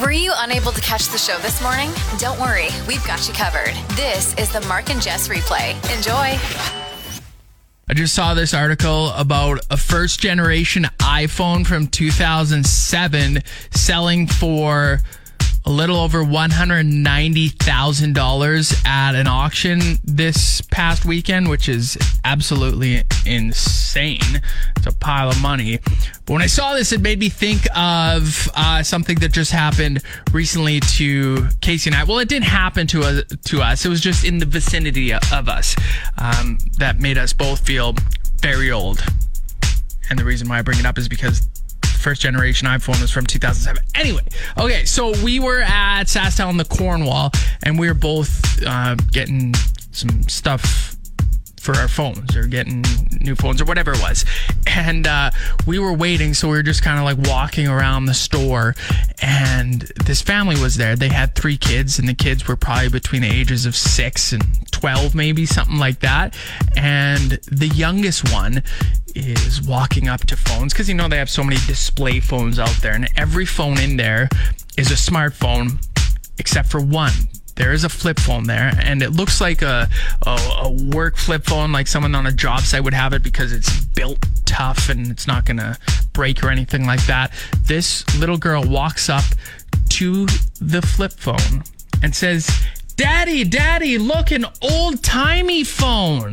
Were you unable to catch the show this morning? Don't worry, we've got you covered. This is the Mark and Jess Replay. Enjoy. I just saw this article about a first-generation iPhone from 2007 selling for a little over $190,000 at an auction this past weekend, which is absolutely insane. It's a pile of money. But when I saw this, it made me think of something that just happened recently to Casey and I. Well, it didn't happen to us. It was just in the vicinity of us that made us both feel very old. And the reason why I bring it up is because first generation iPhone was from 2007. Anyway, okay, so we were at Sastown in the Cornwall, and we were both getting some stuff for our phones or getting new phones or whatever it was. And we were waiting, so we were just kind of like walking around the store, and this family was there. They had three kids, and the kids were probably between the ages of 6 and 12, maybe, something like that. And the youngest one is walking up to phones because, you know, they have so many display phones out there, and every phone in there is a smartphone except for one. There is a flip phone there, and it looks like a work flip phone, like someone on a job site would have it because it's built tough and it's not going to break or anything like that. This little girl walks up to the flip phone and says, "Daddy, Daddy, look, an old-timey phone."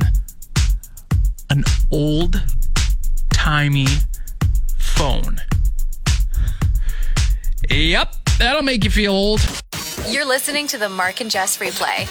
An old-timey phone. Yep, that'll make you feel old. You're listening to the Mark and Jess Replay.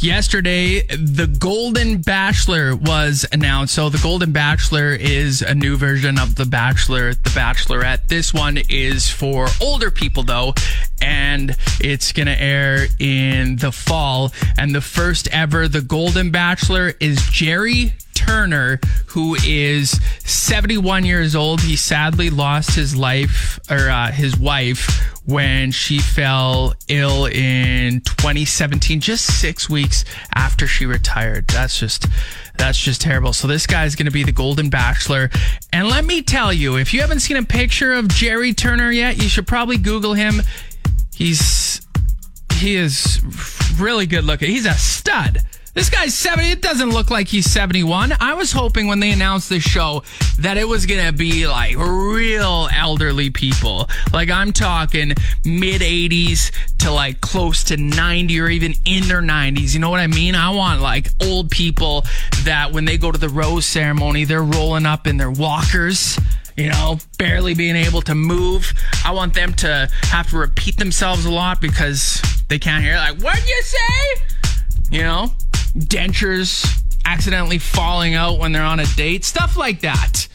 Yesterday, the Golden Bachelor was announced. So the Golden Bachelor is a new version of The Bachelor, The Bachelorette. This one is for older people, though, and it's going to air in the fall. And the first ever, the Golden Bachelor, is Jerry Turner, who is 71 years old. He sadly lost his wife when she fell ill in 2017, just 6 weeks after she retired. That's just terrible. So this guy's going to be the Golden Bachelor. And let me tell you, if you haven't seen a picture of Jerry Turner yet, you should probably Google him. He is really good looking. He's a stud. This guy's 70. It doesn't look like he's 71. I was hoping when they announced this show that it was going to be like real elderly people. Like, I'm talking mid 80s to like close to 90 or even in their 90s. You know what I mean? I want like old people that when they go to the rose ceremony, they're rolling up in their walkers, you know, barely being able to move. I want them to have to repeat themselves a lot because they can't hear, like, "What'd you say?" You know? Dentures accidentally falling out when they're on a date, stuff like that.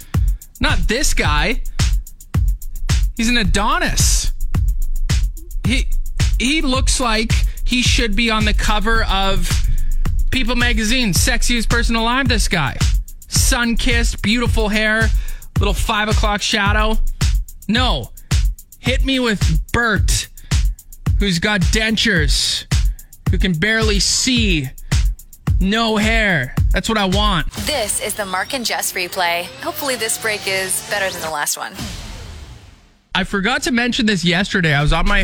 Not this guy. He's an Adonis. He looks like he should be on the cover of People magazine, sexiest person alive, this guy. Sun-kissed, beautiful hair, little 5 o'clock shadow. No, hit me with Bert, who's got dentures, who can barely see. No hair. That's what I want. This is the Mark and Jess Replay. Hopefully this break is better than the last one. I forgot to mention this yesterday. I was on my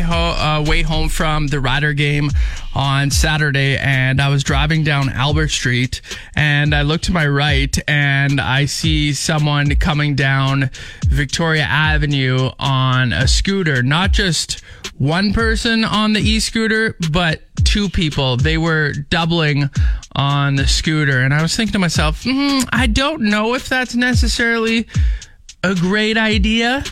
way home from the Rider game on Saturday, and I was driving down Albert Street, and I look to my right, and I see someone coming down Victoria Avenue on a scooter. Not just one person on the e-scooter, but two people. They were doubling on the scooter, and I was thinking to myself, I don't know if that's necessarily a great idea.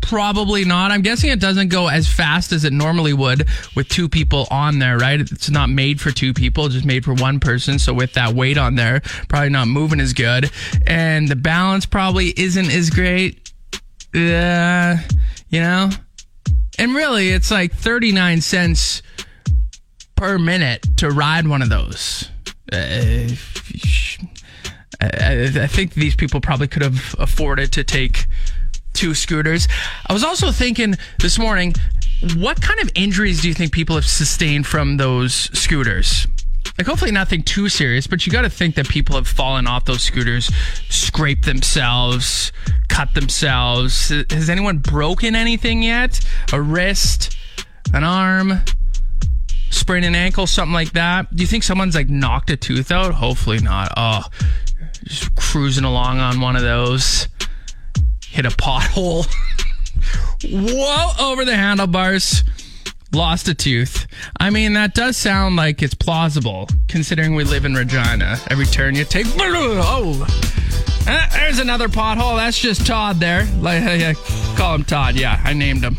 Probably not. I'm guessing it doesn't go as fast as it normally would with two people on there, right? It's not made for two people, just made for one person. So with that weight on there, probably not moving as good. And the balance probably isn't as great. You know, And really, it's like 39 cents per minute to ride one of those. I think these people probably could have afforded to take 2 scooters. I was also thinking this morning, what kind of injuries do you think people have sustained from those scooters? Like, hopefully nothing too serious, but you got to think that people have fallen off those scooters, scraped themselves, cut themselves. Has anyone broken anything yet? A wrist, an arm, sprained an ankle, something like that? Do you think someone's, like, knocked a tooth out? Hopefully not. Oh, just cruising along on one of those. Hit a pothole. Whoa, over the handlebars. Lost a tooth. I mean, that does sound like it's plausible, considering we live in Regina. Every turn you take... Oh, there's another pothole. That's just Todd there. Call him Todd. Yeah, I named him.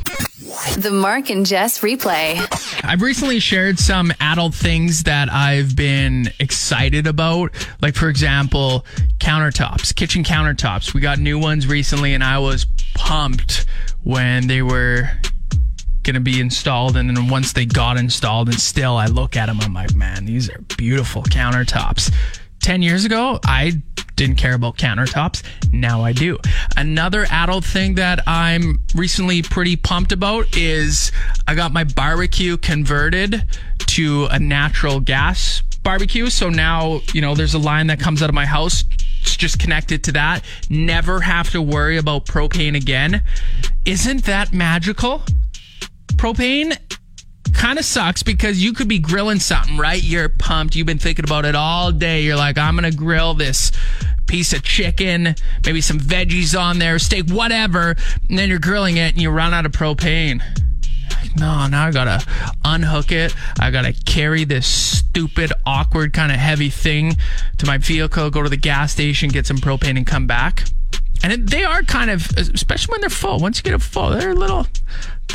The Mark and Jess Replay. I've recently shared some adult things that I've been excited about. Like, for example, countertops, kitchen countertops. We got new ones recently, and I was pumped when they were... going to be installed, and then once they got installed, and still I look at them, I'm like, man, these are beautiful countertops. 10 years ago, I didn't care about countertops. Now I do. Another adult thing that I'm recently pretty pumped about is I got my barbecue converted to a natural gas barbecue. So now, you know, there's a line that comes out of my house. It's just connected to that. Never have to worry about propane again. Isn't that magical? Propane kind of sucks because you could be grilling something, right? You're pumped. You've been thinking about it all day. You're like, I'm going to grill this piece of chicken, maybe some veggies on there, steak, whatever. And then you're grilling it and you run out of propane. No, now I got to unhook it. I got to carry this stupid, awkward kind of heavy thing to my vehicle, go to the gas station, get some propane and come back. And they are kind of, especially when they're full. Once you get them full, they're a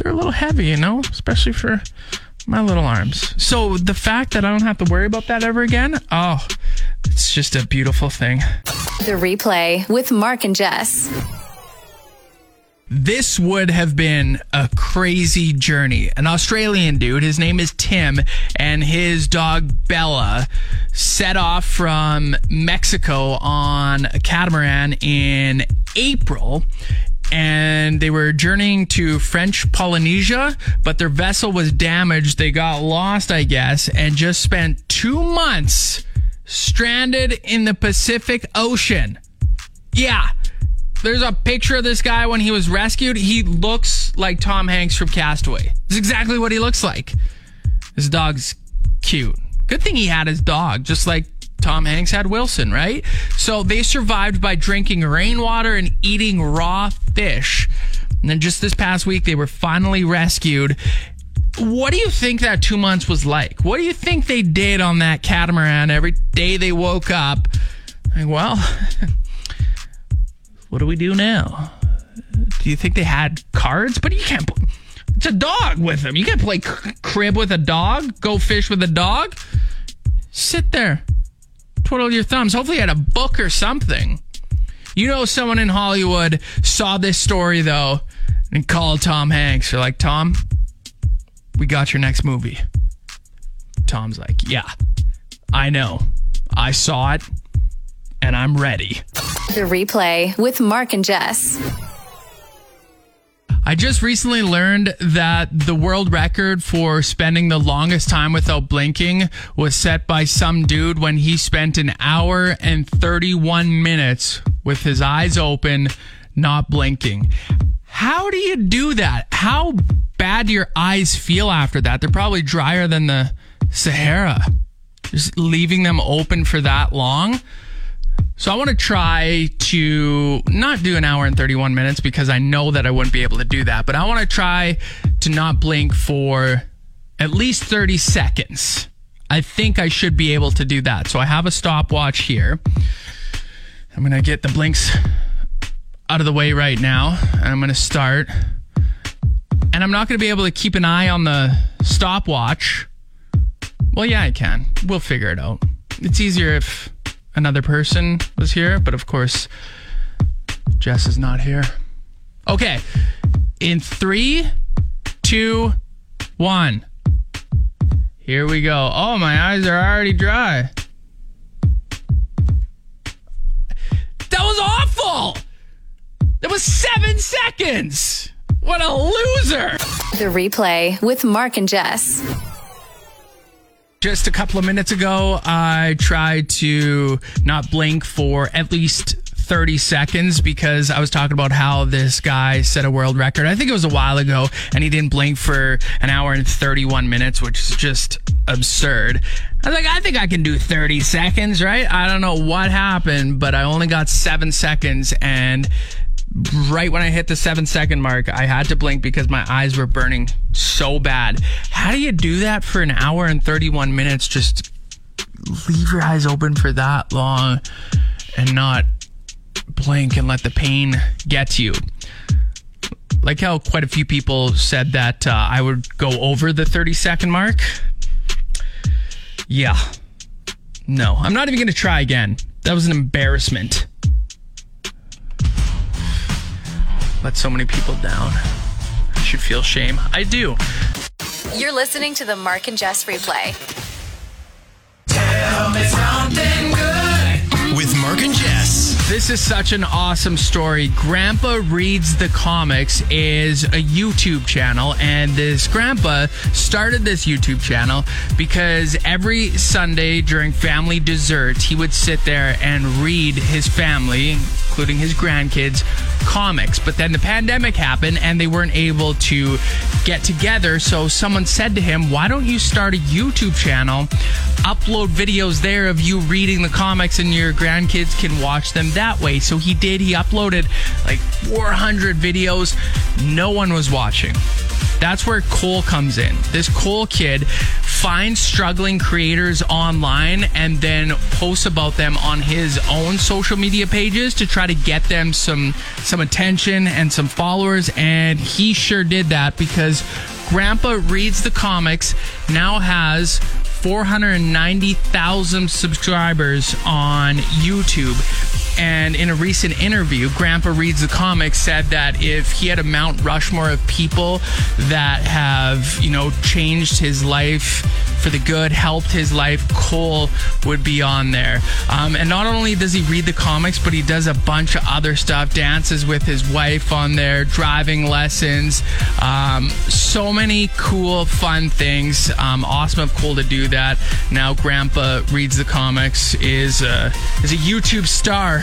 little heavy, you know, especially for my little arms. So the fact that I don't have to worry about that ever again, oh, it's just a beautiful thing. The Replay with Mark and Jess. This would have been a crazy journey. An Australian dude, his name is Tim, and his dog Bella set off from Mexico on a catamaran in April, and they were journeying to French Polynesia, but their vessel was damaged. They got lost, I guess, and just spent 2 months stranded in the Pacific Ocean. Yeah. There's a picture of this guy when he was rescued. He looks like Tom Hanks from Castaway. That's exactly what he looks like. His dog's cute. Good thing he had his dog, just like Tom Hanks had Wilson, right? So they survived by drinking rainwater and eating raw fish. And then just this past week, they were finally rescued. What do you think that 2 months was like? What do you think they did on that catamaran every day they woke up? Like, well... What do we do now? Do you think they had cards? But you can't play. It's a dog with them. You can't play crib with a dog, go fish with a dog. Sit there, twiddle your thumbs. Hopefully you had a book or something. You know, someone in Hollywood saw this story, though, and called Tom Hanks. They're like, Tom, we got your next movie. Tom's like, yeah, I know. I saw it, and I'm ready. The Replay with Mark and Jess. I just recently learned that the world record for spending the longest time without blinking was set by some dude when he spent an hour and 31 minutes with his eyes open, not blinking. How do you do that? How bad do your eyes feel after that? They're probably drier than the Sahara. Just leaving them open for that long. So I want to try to not do an hour and 31 minutes because I know that I wouldn't be able to do that. But I want to try to not blink for at least 30 seconds. I think I should be able to do that. So I have a stopwatch here. I'm going to get the blinks out of the way right now. And I'm going to start. And I'm not going to be able to keep an eye on the stopwatch. Well, yeah, I can. We'll figure it out. It's easier if... another person was here, but of course, Jess is not here. Okay, in 3, 3, 2, 1. Here we go. Oh, my eyes are already dry. That was awful. That was 7 seconds. What a loser. The replay with Mark and Jess. Just a couple of minutes ago, I tried to not blink for at least 30 seconds because I was talking about how this guy set a world record. I think it was a while ago, and he didn't blink for an hour and 31 minutes, which is just absurd. I was like, I think I can do 30 seconds, right? I don't know what happened, but I only got 7 seconds, and right when I hit the 7-second mark, I had to blink because my eyes were burning so bad. How do you do that for an hour and 31 minutes? Just leave your eyes open for that long and not blink and let the pain get you. Like how quite a few people said that I would go over the 30-second mark. Yeah. No, I'm not even going to try again. That was an embarrassment. Let so many people down. I should feel shame. I do. You're listening to the Mark and Jess Replay. Tell me something good with Mark and Jess. This is such an awesome story. Grandpa Reads the Comics is a YouTube channel, and this grandpa started this YouTube channel because every Sunday during family dessert, he would sit there and read his family, including his grandkids, comics. But then the pandemic happened, and they weren't able to get together, so someone said to him, why don't you start a YouTube channel, upload videos there of you reading the comics, and your grandkids can watch them that way. So he did. He uploaded like 400 videos. No one was watching. That's where Cole comes in. This Cole kid finds struggling creators online and then posts about them on his own social media pages to try to get them some attention and some followers. And he sure did that, because Grandpa Reads the Comics now has 490,000 subscribers on YouTube. And in a recent interview, Grandpa Reads the Comics said that if he had a Mount Rushmore of people that have, you know, changed his life for the good, helped his life, Cole would be on there. And not only does he read the comics, but he does a bunch of other stuff, dances with his wife on there, driving lessons, so many cool, fun things. Awesome of Cole to do that. Now Grandpa Reads the Comics is a YouTube star.